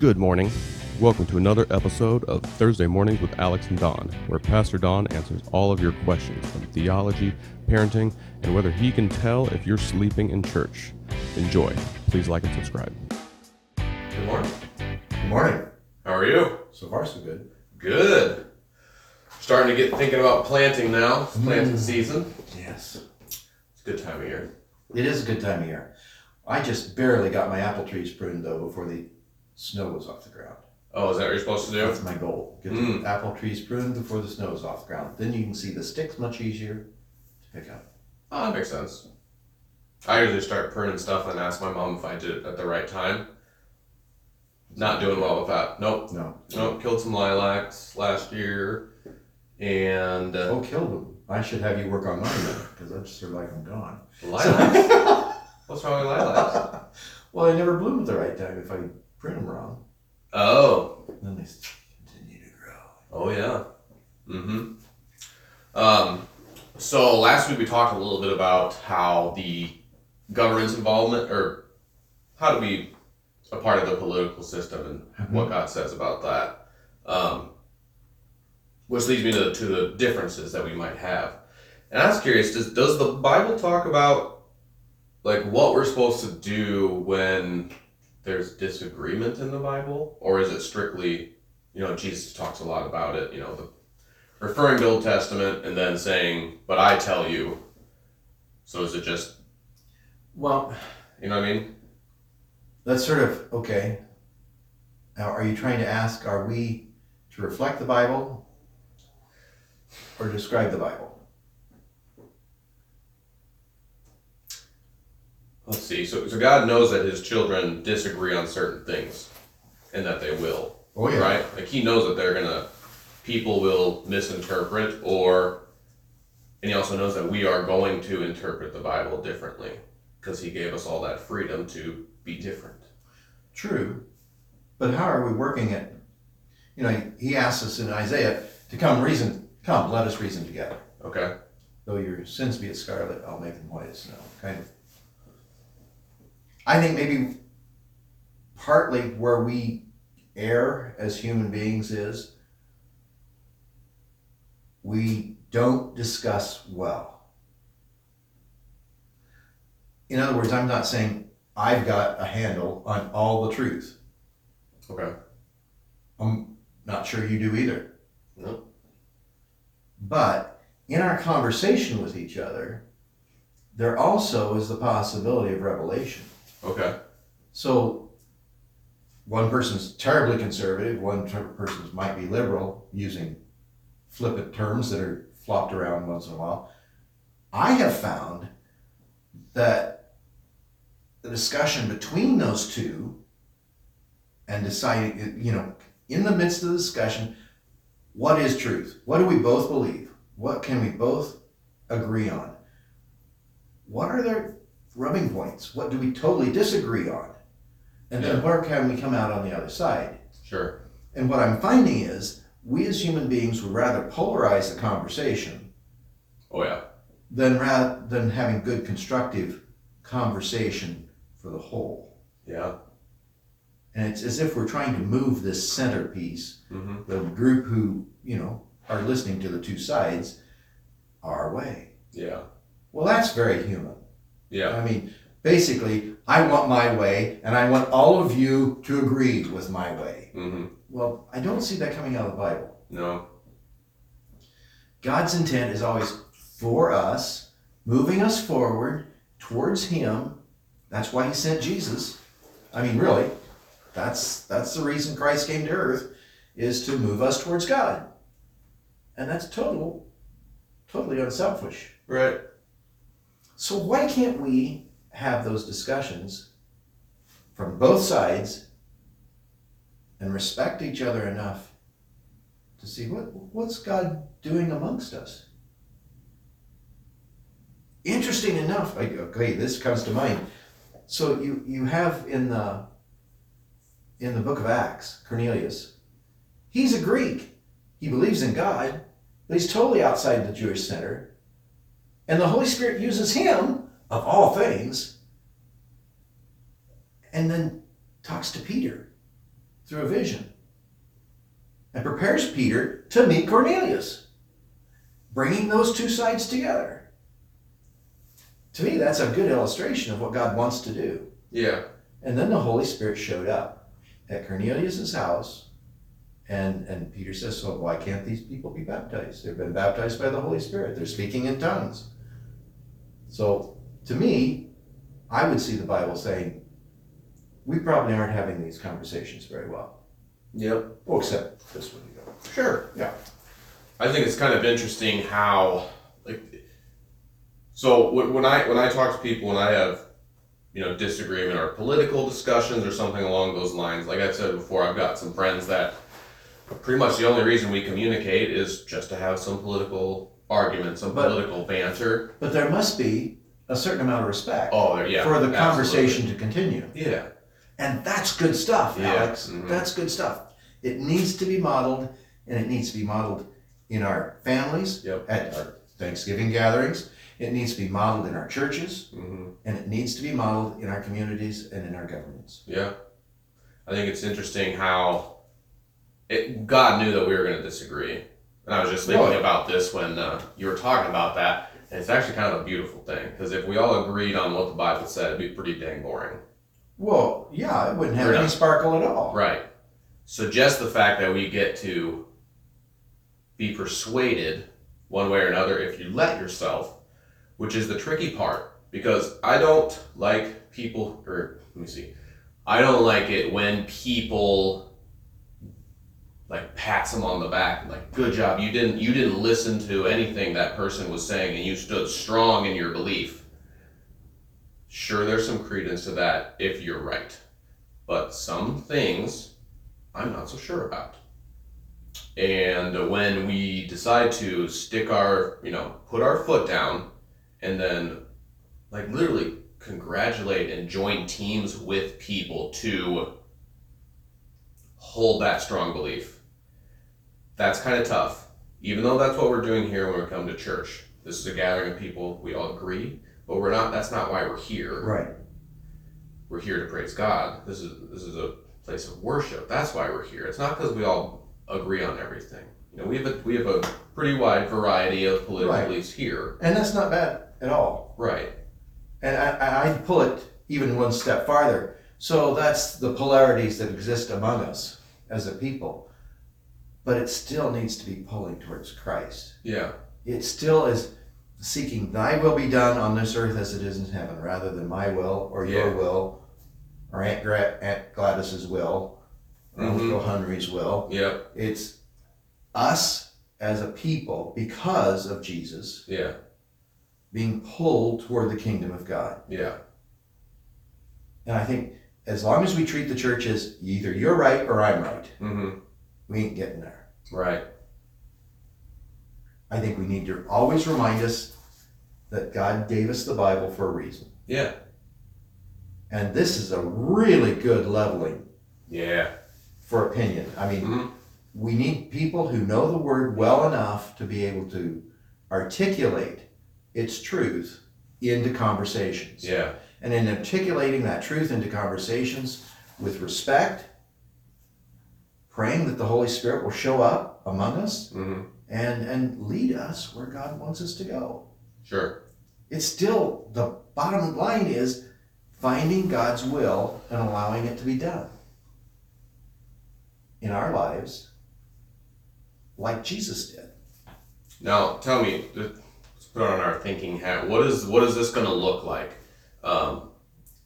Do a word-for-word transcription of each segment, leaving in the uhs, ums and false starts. Good morning. Welcome to another episode of Thursday Mornings with Alex and Don, where Pastor Don answers all of your questions from theology, parenting, and whether he can tell if you're sleeping in church. Enjoy. Please like and subscribe. Good morning. Good morning. How are you? So far, so good. Good. Starting to get thinking about planting now. It's planting mm. season. Yes. It's a good time of year. It is a good time of year. I just barely got my apple trees pruned, though, before the snow was off the ground. Oh, is that what you're supposed to do? That's my goal. Get mm. the apple trees pruned before the snow is off the ground. Then you can see the sticks much easier to pick up. Oh, that makes sense. I usually start pruning stuff and ask my mom if I did it at the right time. Not doing well with that. Nope. No. Nope. Killed some lilacs last year. And... Uh, oh, killed them. I should have you work on mine then, because I'm sort of like I'm gone. Lilacs? What's wrong with lilacs? Well, I never bloom at the right time if I print them wrong. Oh. Then they continue to grow. Oh, yeah. Mm-hmm. Um, so last week we talked a little bit about how the government's involvement, or how to be a part of the political system and mm-hmm. what God says about that. Um, which leads me to, to the differences that we might have. And I was curious, does, does the Bible talk about like what we're supposed to do when... there's disagreement in the Bible, or is it strictly, you know, Jesus talks a lot about it, you know, the referring to Old Testament and then saying, but I tell you. So is it just, well, you know what I mean? That's sort of, okay. Now, are you trying to ask, are we to reflect the Bible or describe the Bible? Let's see. So, so God knows that his children disagree on certain things and that they will, oh, yeah. right? Like he knows that they're going to, people will misinterpret or, and he also knows that we are going to interpret the Bible differently because he gave us all that freedom to be different. True. But how are we working it? You know, he asks us in Isaiah to come reason, come, let us reason together. Okay. Though your sins be as scarlet, I'll make them white as snow. Kind of. I think maybe partly where we err as human beings is we don't discuss well. In other words, I'm not saying I've got a handle on all the truth. Okay. I'm not sure you do either. No. But in our conversation with each other, there also is the possibility of revelation. Okay. So one person's terribly conservative, one ter- person's might be liberal, using flippant terms that are flopped around once in a while. I have found that the discussion between those two and deciding, you know, in the midst of the discussion, what is truth? What do we both believe? What can we both agree on? What are their rubbing points? What do we totally disagree on? And yeah. then where can we come out on the other side? Sure. And what I'm finding is we as human beings would rather polarize the conversation. Oh yeah. Than rather than having good constructive conversation for the whole. Yeah. And it's as if we're trying to move this centerpiece, mm-hmm. the group who, you know, are listening to the two sides, our way. Yeah. Well, that's very human. Yeah. I mean, basically, I want my way, and I want all of you to agree with my way. Mm-hmm. Well, I don't see that coming out of the Bible. No. God's intent is always for us, moving us forward towards Him. That's why He sent Jesus. I mean, really, that's that's the reason Christ came to earth, is to move us towards God. And that's total, totally unselfish. Right. So why can't we have those discussions from both sides and respect each other enough to see what, what's God doing amongst us? Interesting enough, okay, this comes to mind. So you, you have in the, in the book of Acts, Cornelius, he's a Greek. He believes in God, but he's totally outside the Jewish center. And the Holy Spirit uses him, of all things, and then talks to Peter through a vision and prepares Peter to meet Cornelius, bringing those two sides together. To me, that's a good illustration of what God wants to do. Yeah. And then the Holy Spirit showed up at Cornelius' house, and, and Peter says, so why can't these people be baptized? They've been baptized by the Holy Spirit. They're speaking in tongues. So to me, I would see the Bible saying, we probably aren't having these conversations very well. Yep. Well, except this one. Sure. Yeah. I think it's kind of interesting how, like, so when I when I talk to people and I have, you know, disagreement or political discussions or something along those lines, like I've said before, I've got some friends that pretty much the only reason we communicate is just to have some political arguments, some but, political banter. But there must be a certain amount of respect oh, yeah, for the absolutely. conversation to continue. Yeah. And that's good stuff, Alex. Yeah. Mm-hmm. That's good stuff. It needs to be modeled, and it needs to be modeled in our families, yep. at our Thanksgiving gatherings. It needs to be modeled in our churches, mm-hmm. and it needs to be modeled in our communities and in our governments. Yeah. I think it's interesting how it, God knew that we were going to disagree. And I was just thinking well, about this when uh, you were talking about that. And it's actually kind of a beautiful thing, because if we all agreed on what the Bible said, it'd be pretty dang boring. Well, yeah, it wouldn't have any sparkle at all. Right. So just the fact that we get to be persuaded one way or another, if you let yourself, which is the tricky part, because I don't like people, or let me see, I don't like it when people like pats them on the back, like, good job, you didn't, you didn't listen to anything that person was saying and you stood strong in your belief. Sure, there's some credence to that if you're right, but some things I'm not so sure about. And when we decide to stick our, you know, put our foot down and then like literally congratulate and join teams with people to hold that strong belief, that's kind of tough. Even though that's what we're doing here when we come to church. This is a gathering of people, we all agree. But we're not, that's not why we're here. Right. We're here to praise God. This is this is a place of worship. That's why we're here. It's not because we all agree on everything. You know, we have a we have a pretty wide variety of political right. beliefs here. And that's not bad at all. Right. And I, I pull it even one step farther. So that's the polarities that exist among us as a people. But it still needs to be pulling towards Christ. Yeah. It still is seeking thy will be done on this earth as it is in heaven, rather than my will or your yeah. will or Aunt, Gra- Aunt Gladys's will or mm-hmm. Uncle Henry's will. Yeah. It's us as a people, because of Jesus, yeah. being pulled toward the kingdom of God. Yeah. And I think as long as we treat the church as either you're right or I'm right, mm-hmm. we ain't getting there. Right. I think we need to always remind us that God gave us the Bible for a reason. Yeah. And this is a really good leveling. Yeah. For opinion. I mean, mm-hmm. we need people who know the word well enough to be able to articulate its truth into conversations. Yeah. And in articulating that truth into conversations with respect, praying that the Holy Spirit will show up among us, mm-hmm. and and lead us where God wants us to go. Sure. It's still, the bottom line is finding God's will and allowing it to be done in our lives like Jesus did. Now, tell me, let's put on our thinking hat. What is what is this going to look like? Um,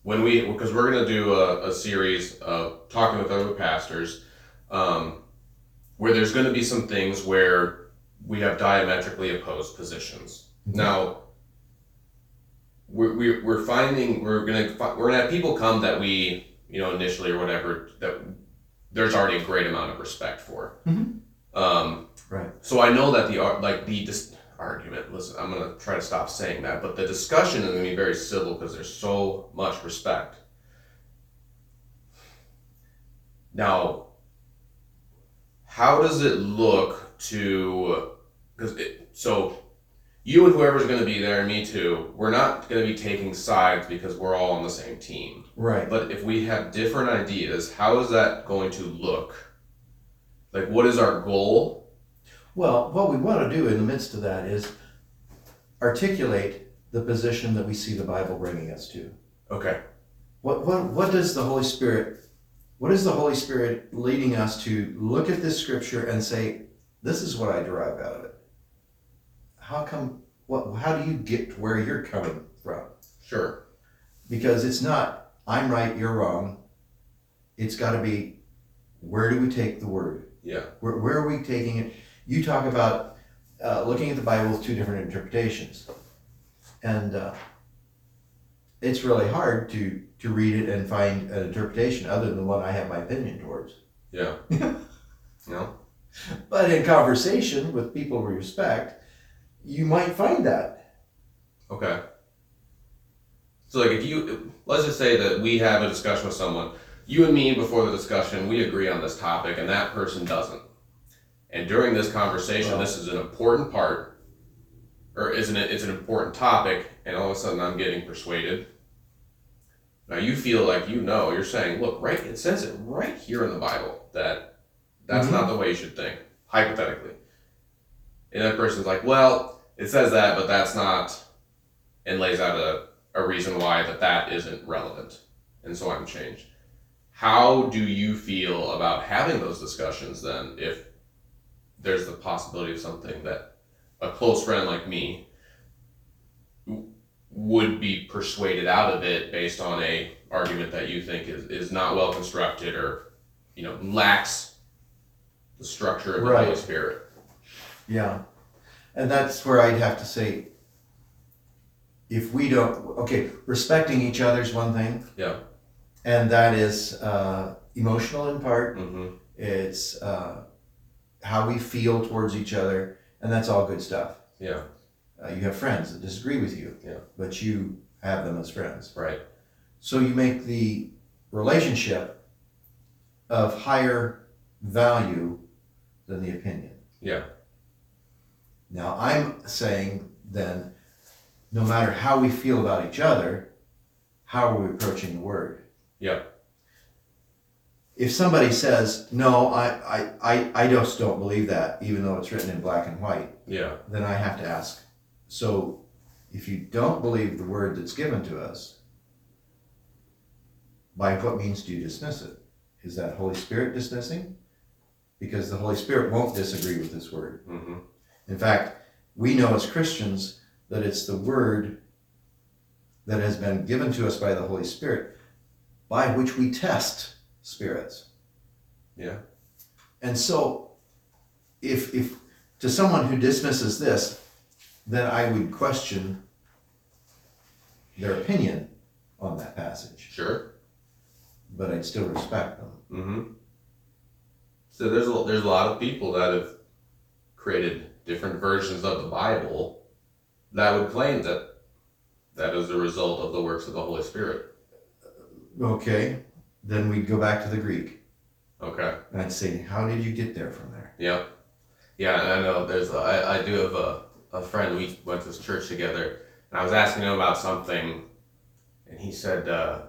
when we, because we're going to do a, a series of talking with other pastors, um, where there's going to be some things where we have diametrically opposed positions. Mm-hmm. Now, we're, we're we're finding we're gonna we're gonna have people come that we you know initially or whatever that there's already a great amount of respect for. Mm-hmm. Um, right. So I know that the like the dis- argument. Listen, I'm gonna try to stop saying that, but the discussion is gonna be very civil because there's so much respect. Now, how does it look to? Because so you and whoever's going to be there, me too, we're not going to be taking sides because we're all on the same team. Right. But if we have different ideas, how is that going to look? Like, what is our goal? Well, what we want to do in the midst of that is articulate the position that we see the Bible bringing us to. Okay. What what what does the Holy Spirit, what is the Holy Spirit leading us to look at this scripture and say, this is what I derive out of it? How come, what, how do you get to where you're coming from? Sure. Because it's not, I'm right, you're wrong. It's got to be, where do we take the word? Yeah. Where, where are we taking it? You talk about uh, looking at the Bible with two different interpretations. And uh, it's really hard to, to read it and find an interpretation other than the one I have my opinion towards. Yeah. Yeah. But in conversation with people we respect, you might find that. Okay. So like if you, let's just say that we have a discussion with someone, you and me before the discussion, we agree on this topic and that person doesn't. And during this conversation, well, this is an important part, or isn't it, it's an important topic, and all of a sudden I'm getting persuaded. Now you feel like, you know, you're saying, look, right, it says it right here in the Bible that that's mm-hmm. not the way you should think, hypothetically. And that person's like, well, it says that, but that's not, and lays out a, a reason why that that isn't relevant. And so I'm changed. How do you feel about having those discussions then, if there's the possibility of something that a close friend like me would be persuaded out of it based on a argument that you think is, is not well constructed or, you know, lacks the structure of the right. Holy Spirit? Yeah. And that's where I'd have to say, if we don't, okay, respecting each other is one thing. Yeah. And that is uh, emotional in part. Mm-hmm. It's uh, how we feel towards each other. And that's all good stuff. Yeah. Uh, you have friends that disagree with you. Yeah. But you have them as friends. Right. So you make the relationship of higher value than the opinion. Yeah. Now, I'm saying then, no matter how we feel about each other, how are we approaching the word? Yeah. If somebody says, no, I, I, I, I just don't believe that, even though it's written in black and white, yeah, then I have to ask, so if you don't believe the word that's given to us, by what means do you dismiss it? Is that Holy Spirit dismissing? Because the Holy Spirit won't disagree with this word. Mm-hmm. In fact, we know as Christians that it's the word that has been given to us by the Holy Spirit by which we test spirits. Yeah. And so if if to someone who dismisses this, then I would question their opinion on that passage. Sure. But I'd still respect them. Mm-hmm. So there's a, there's a lot of people that have created different versions of the Bible that would claim that that is the result of the works of the Holy Spirit. Okay, then we'd go back to the Greek. Okay. And I'd say, how did you get there from there? Yeah. Yeah, and I know there's, a, I, I do have a, a friend, we went to this church together, and I was asking him about something, and he said, uh,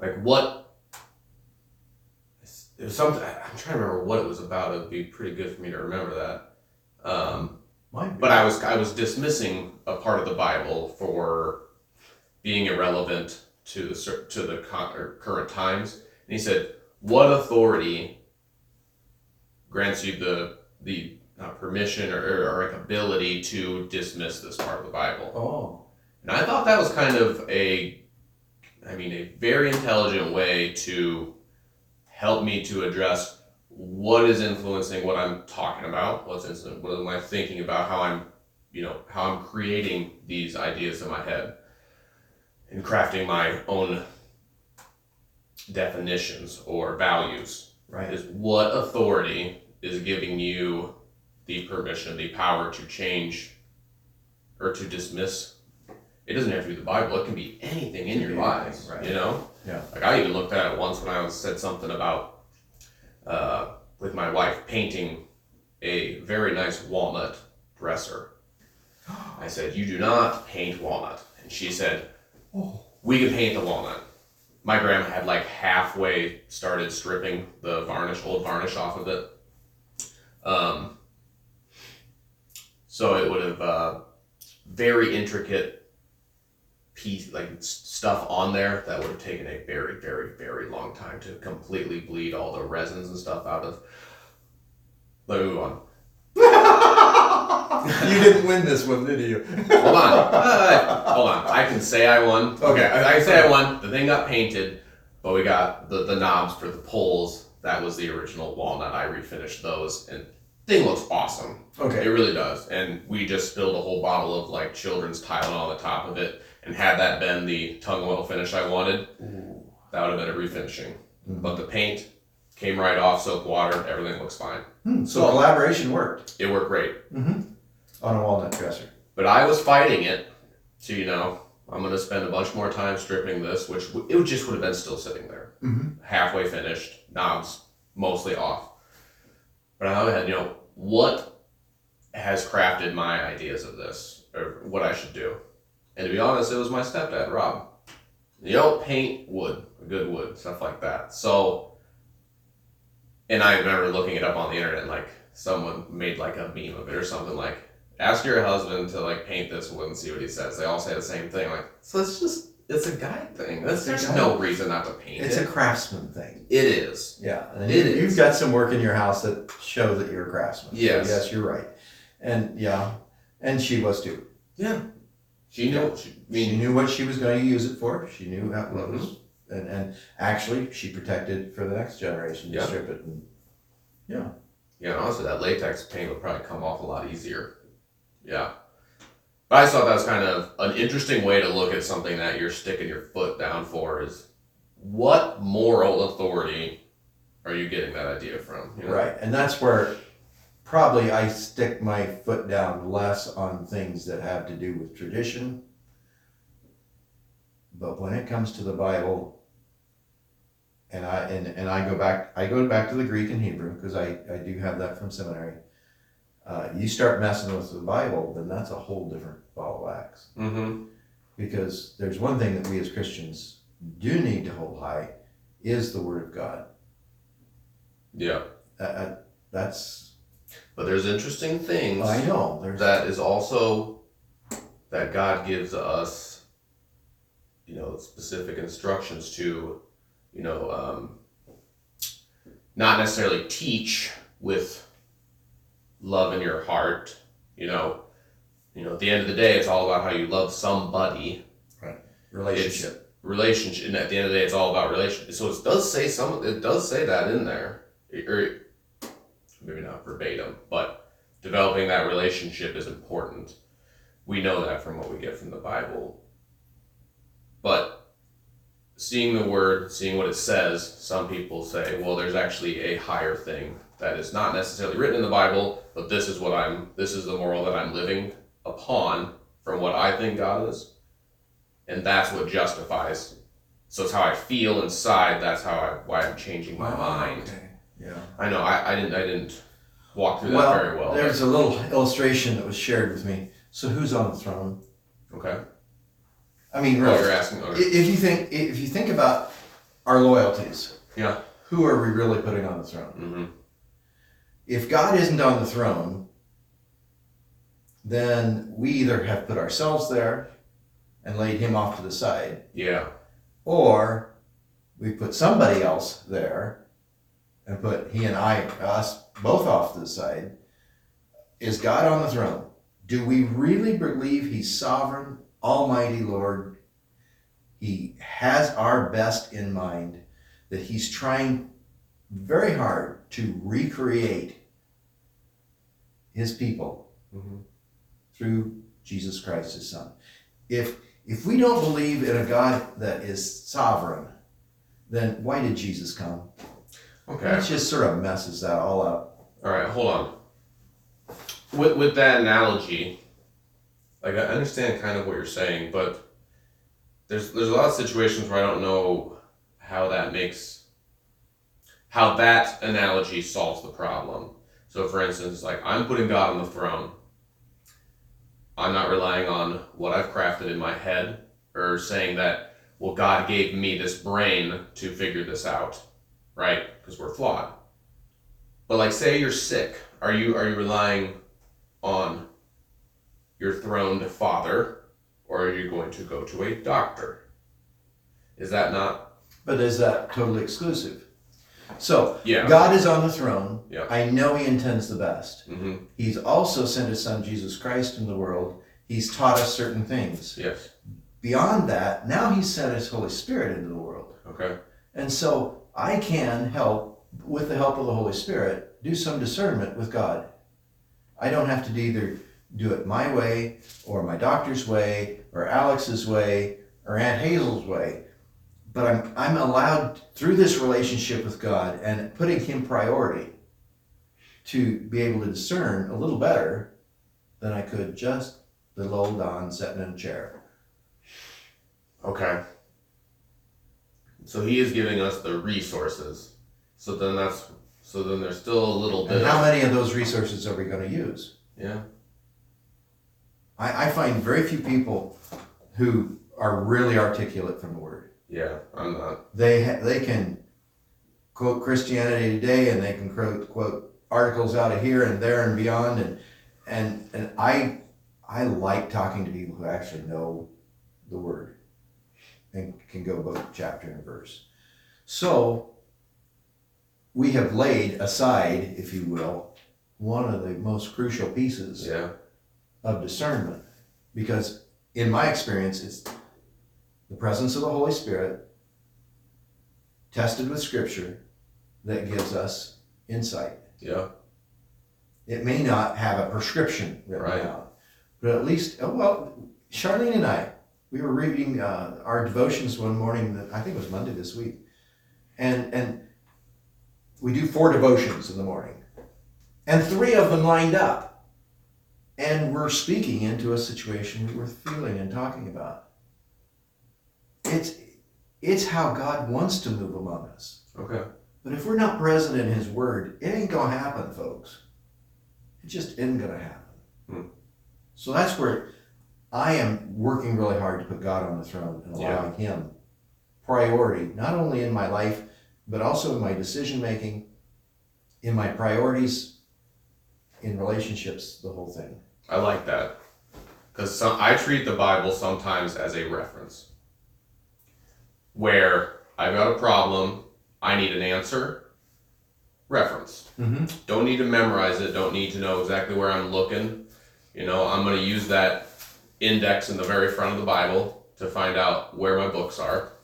like, what, it was something, I'm trying to remember what it was about, it would be pretty good for me to remember that. Um, but I was I was dismissing a part of the Bible for being irrelevant to the to the con- current times, and he said, "What authority grants you the the uh, permission or, or, or ability to dismiss this part of the Bible?" Oh, and I thought that was kind of a, I mean, a very intelligent way to help me to address what is influencing what I'm talking about, what's influencing, what am I thinking about, how I'm, you know, how I'm creating these ideas in my head and crafting my own definitions or values. Right. Is what authority is giving you the permission, the power to change or to dismiss? It doesn't have to be the Bible. It can be anything in your life, right. You know? Yeah. Like I even looked at it once when I was, said something about Uh, with my wife painting a very nice walnut dresser. I said, you do not paint walnut. And she said, oh, we can paint the walnut. My grandma had like halfway started stripping the varnish, old varnish off of it. Um, so it would have uh, very intricate piece, like stuff on there that would have taken a very, very, very long time to completely bleed all the resins and stuff out of. Let me move on. You didn't win this one, did you? Hold on. Uh, hold on. I can say I won. Okay. I can say I won. The thing got painted, but we got the, the knobs for the poles. That was the original walnut. I refinished those, and thing looks awesome. Okay. It really does. And we just spilled a whole bottle of like children's Tylenol on the top of it, and had that been the tung oil finish I wanted, ooh, that would have been a refinishing. Mm-hmm. But the paint came right off, soap, water, everything looks fine. Hmm. So well, collaboration worked. It worked great. Mm-hmm. On a walnut dresser. But I was fighting it, so you know, I'm going to spend a bunch more time stripping this, which w- it just would have been still sitting there. Mm-hmm. Halfway finished, knobs mostly off. But I had, you know, what has crafted my ideas of this, or what I should do? And to be honest, it was my stepdad, Rob. You don't paint wood, good wood, stuff like that. So, and I remember looking it up on the internet, like someone made like a meme of it or something like, ask your husband to like paint this wood and see what he says. They all say the same thing. Like, so it's just, it's a guy thing. That's, there's no reason not to paint it. It's a craftsman thing. It is. Yeah. And it is. You've got some work in your house that show that you're a craftsman. Yes. So yes, you're right. And yeah. And she was too. Yeah. She knew. Yeah. She, I mean, she knew what she was going to use it for. She knew how it mm-hmm. was. And, and actually, she protected for the next generation to yeah. strip it. And, yeah. Yeah. And honestly, that latex paint would probably come off a lot easier. Yeah. But I thought that was kind of an interesting way to look at something that you're sticking your foot down for is what moral authority are you getting that idea from? You know? Right. And that's where probably I stick my foot down less on things that have to do with tradition. But when it comes to the Bible, and I and, and I go back I go back to the Greek and Hebrew because I, I do have that from seminary. Uh, you start messing with the Bible, then that's a whole different ball of wax. Mm-hmm. Because there's one thing that we as Christians do need to hold high is the Word of God. Yeah. Uh, uh, that's... But there's interesting things... I know. There's... That is also... That God gives us, you know, specific instructions to, you know, um, not necessarily teach with... love in your heart, you know, you know, at the end of the day, it's all about how you love somebody. Right. Relationship. It's relationship. And at the end of the day, it's all about relationship. So it does say some, it does say that in there, or maybe not verbatim, but developing that relationship is important. We know that from what we get from the Bible, but seeing the word, seeing what it says, some people say, well, there's actually a higher thing that is not necessarily written in the Bible, but this is what I'm, this is the moral that I'm living upon from what I think God is. And that's what justifies. So it's how I feel inside. That's how I, why I'm changing my mind. Okay. Yeah. I know. I, I didn't, I didn't walk through that well, very well. There's a little illustration that was shared with me. So who's on the throne? Okay. I mean, really, oh, you're asking, okay. if you think, if you think about our loyalties, yeah, who are we really putting on the throne? Mm-hmm. If God isn't on the throne, then we either have put ourselves there and laid him off to the side. Yeah. Or we put somebody else there and put he and I, us, both off to the side. Is God on the throne? Do we really believe he's sovereign, almighty Lord? He has our best in mind, that he's trying very hard to recreate his people mm-hmm. through Jesus Christ, his son. If if we don't believe in a God that is sovereign, then why did Jesus come? Okay. It just sort of messes that all up. All right, hold on. With, with that analogy, like I understand kind of what you're saying, but there's there's a lot of situations where I don't know how that makes, how that analogy solves the problem. So for instance, like I'm putting God on the throne. I'm not relying on what I've crafted in my head or saying that, well, God gave me this brain to figure this out, right? Because we're flawed. But like, say you're sick. Are you, are you relying on your throned father, or are you going to go to a doctor? Is that not? But is that totally exclusive? So, yeah. God is on the throne. Yeah. I know he intends the best. Mm-hmm. He's also sent his son, Jesus Christ, into the world. He's taught us certain things. Yes. Beyond that, now he's sent his Holy Spirit into the world. Okay. And so I can help, with the help of the Holy Spirit, do some discernment with God. I don't have to either do it my way, or my doctor's way, or Alex's way, or Aunt Hazel's way. But I'm I'm allowed, through this relationship with God and putting him priority, to be able to discern a little better than I could just little old Don sitting in a chair. Okay. So he is giving us the resources. So then that's so then there's still a little bit. And how many of those resources are we going to use? Yeah. I, I find very few people who are really articulate from the word. Yeah, I'm not. They ha- they can quote Christianity Today, and they can quote, quote articles out of here and there and beyond, and and and I I like talking to people who actually know the word and can go both chapter and verse. So we have laid aside, if you will, one of the most crucial pieces yeah. of discernment, because in my experience, it's the presence of the Holy Spirit, tested with Scripture, that gives us insight. Yeah. It may not have a prescription written right. out, but at least, oh, well, Charlene and I, we were reading uh, our devotions one morning, that I think it was Monday this week, and and we do four devotions in the morning, and three of them lined up, and we're speaking into a situation we were feeling and talking about. It's it's how God wants to move among us. Okay. But if we're not present in his word, it ain't going to happen, folks. It just isn't going to happen. Hmm. So that's where I am working really hard to put God on the throne and allowing yeah. him priority, not only in my life, but also in my decision-making, in my priorities, in relationships, the whole thing. I like that. Because I treat the Bible sometimes as a reference, where I've got a problem, I need an answer, reference. Mm-hmm. Don't need to memorize it, don't need to know exactly where I'm looking. You know, I'm going to use that index in the very front of the Bible to find out where my books are.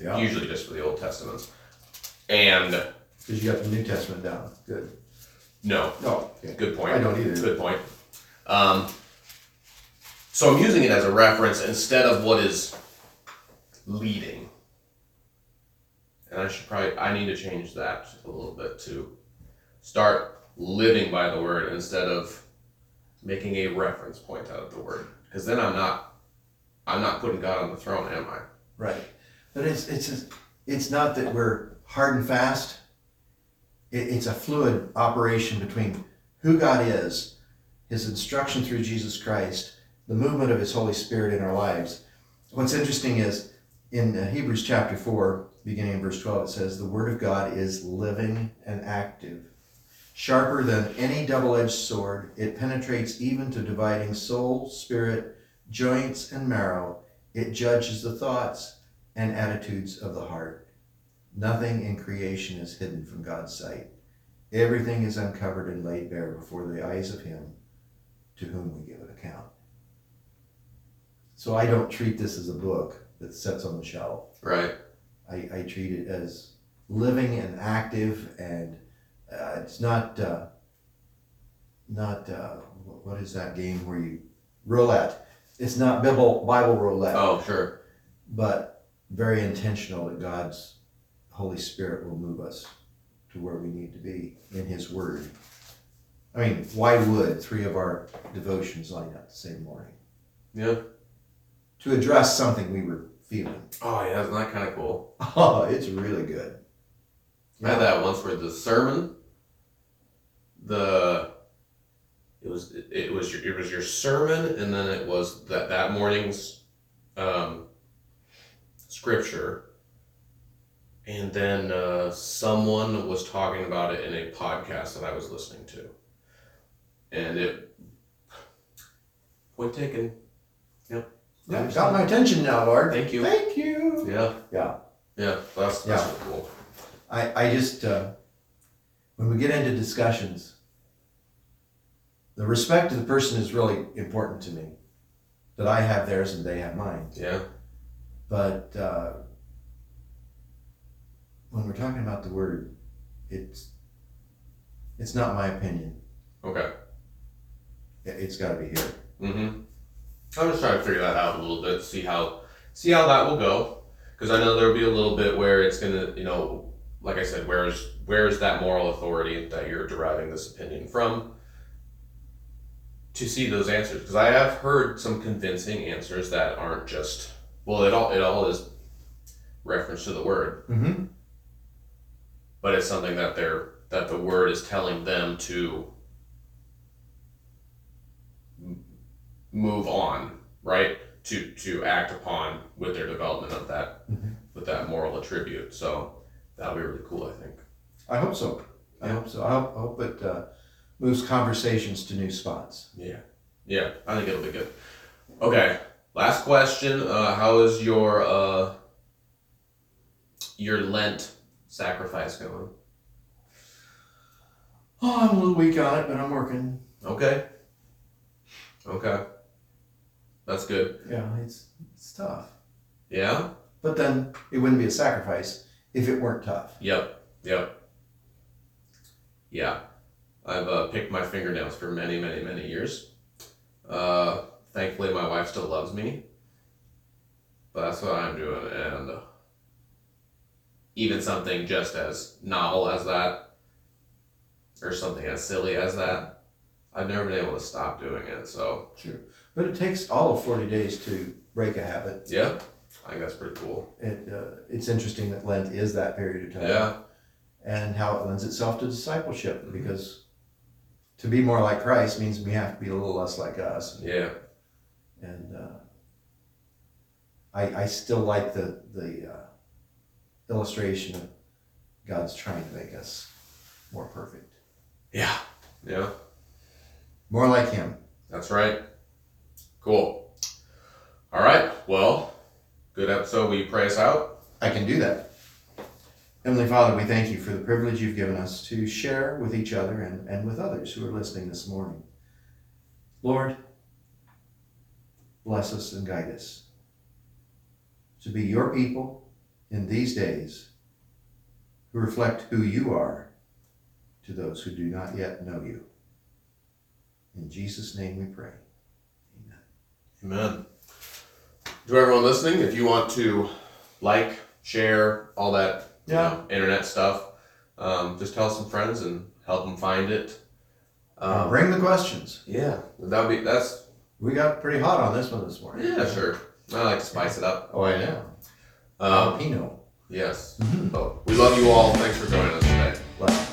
Yeah. Usually just for the Old Testament. And... because you got the New Testament down. Good. No. No. Okay. Good point. I don't either. Good point. Um, so I'm using it as a reference instead of what is... leading. And I should probably, I need to change that a little bit to start living by the word instead of making a reference point out of the word. Because then I'm not, I'm not putting God on the throne, am I? Right. But it's, it's, it's not that we're hard and fast. It, it's a fluid operation between who God is, his instruction through Jesus Christ, the movement of his Holy Spirit in our lives. What's interesting is, in Hebrews chapter four, beginning in verse twelve, it says, the word of God is living and active, sharper than any double-edged sword. It penetrates even to dividing soul, spirit, joints, and marrow. It judges the thoughts and attitudes of the heart. Nothing in creation is hidden from God's sight. Everything is uncovered and laid bare before the eyes of him to whom we give an account. So I don't treat this as a book that sits on the shelf. Right. I, I treat it as living and active, and uh, it's not uh, not uh, what is that game where you roulette? It's not Bible Bible roulette. Oh, sure. But very intentional that God's Holy Spirit will move us to where we need to be in his word. I mean, why would three of our devotions line up the same morning? Yeah. To address something we were feeling. Oh yeah, isn't that kind of cool? Oh, it's really good. Yeah. I had that once where the sermon, the It was it, it was your it was your sermon, and then it was that that morning's um, scripture, and then uh, someone was talking about it in a podcast that I was listening to, and it point taken. Yep. Yeah, you got my attention now, Lord. Thank you. Thank you. Yeah. Yeah. Yeah. That's that's yeah. cool. I I just uh, when we get into discussions. The respect of the person is really important to me, that I have theirs and they have mine. Yeah. But uh, when we're talking about the word, it's it's not my opinion. Okay. It's got to be here. Mm-hmm. I'm just trying to figure that out a little bit, see how see how that will go, because I know there'll be a little bit where it's gonna, you know, like I said, where's where's that moral authority that you're deriving this opinion from? To see those answers, because I have heard some convincing answers that aren't just, well, it all it all is reference to the word, mm-hmm. but it's something that they're that the word is telling them to move on, right? To to act upon with their development of that mm-hmm. with that moral attribute. So that'll be really cool, I think. I hope so. I yeah. hope so. I hope, I hope it. Uh... moves conversations to new spots. Yeah. Yeah, I think it'll be good. Okay, last question. Uh, how is your uh, your Lent sacrifice going? Oh, I'm a little weak on it, but I'm working. Okay. Okay. That's good. Yeah, it's it's tough. Yeah? But then it wouldn't be a sacrifice if it weren't tough. Yep, yep. Yeah. I've uh, picked my fingernails for many, many, many years. Uh, thankfully, my wife still loves me. But that's what I'm doing. And uh, even something just as novel as that, or something as silly as that, I've never been able to stop doing it. So sure. But it takes all of forty days to break a habit. Yeah. I think that's pretty cool. It uh, it's interesting that Lent is that period of time. Yeah. And how it lends itself to discipleship, mm-hmm. because to be more like Christ means we have to be a little less like us. Yeah. And uh, I I still like the the uh, illustration of God's trying to make us more perfect. Yeah. Yeah. More like Him. That's right. Cool. All right. Well, good episode. Will you pray us out? I can do that. Heavenly Father, we thank you for the privilege you've given us to share with each other and, and with others who are listening this morning. Lord, bless us and guide us to be your people in these days who reflect who you are to those who do not yet know you. In Jesus' name we pray. Amen. Amen. To everyone listening, if you want to like, share, all that, yeah, you know, internet stuff. Um, just tell some friends and help them find it. Um, bring the questions. Yeah, that'd be that's. We got pretty hot on this one this morning. Yeah, yeah. Sure. I like to spice yeah. it up. Oh, I know. Um, Pinot. Yes. Mm-hmm. Oh, we love you all. Thanks for joining us today. Love.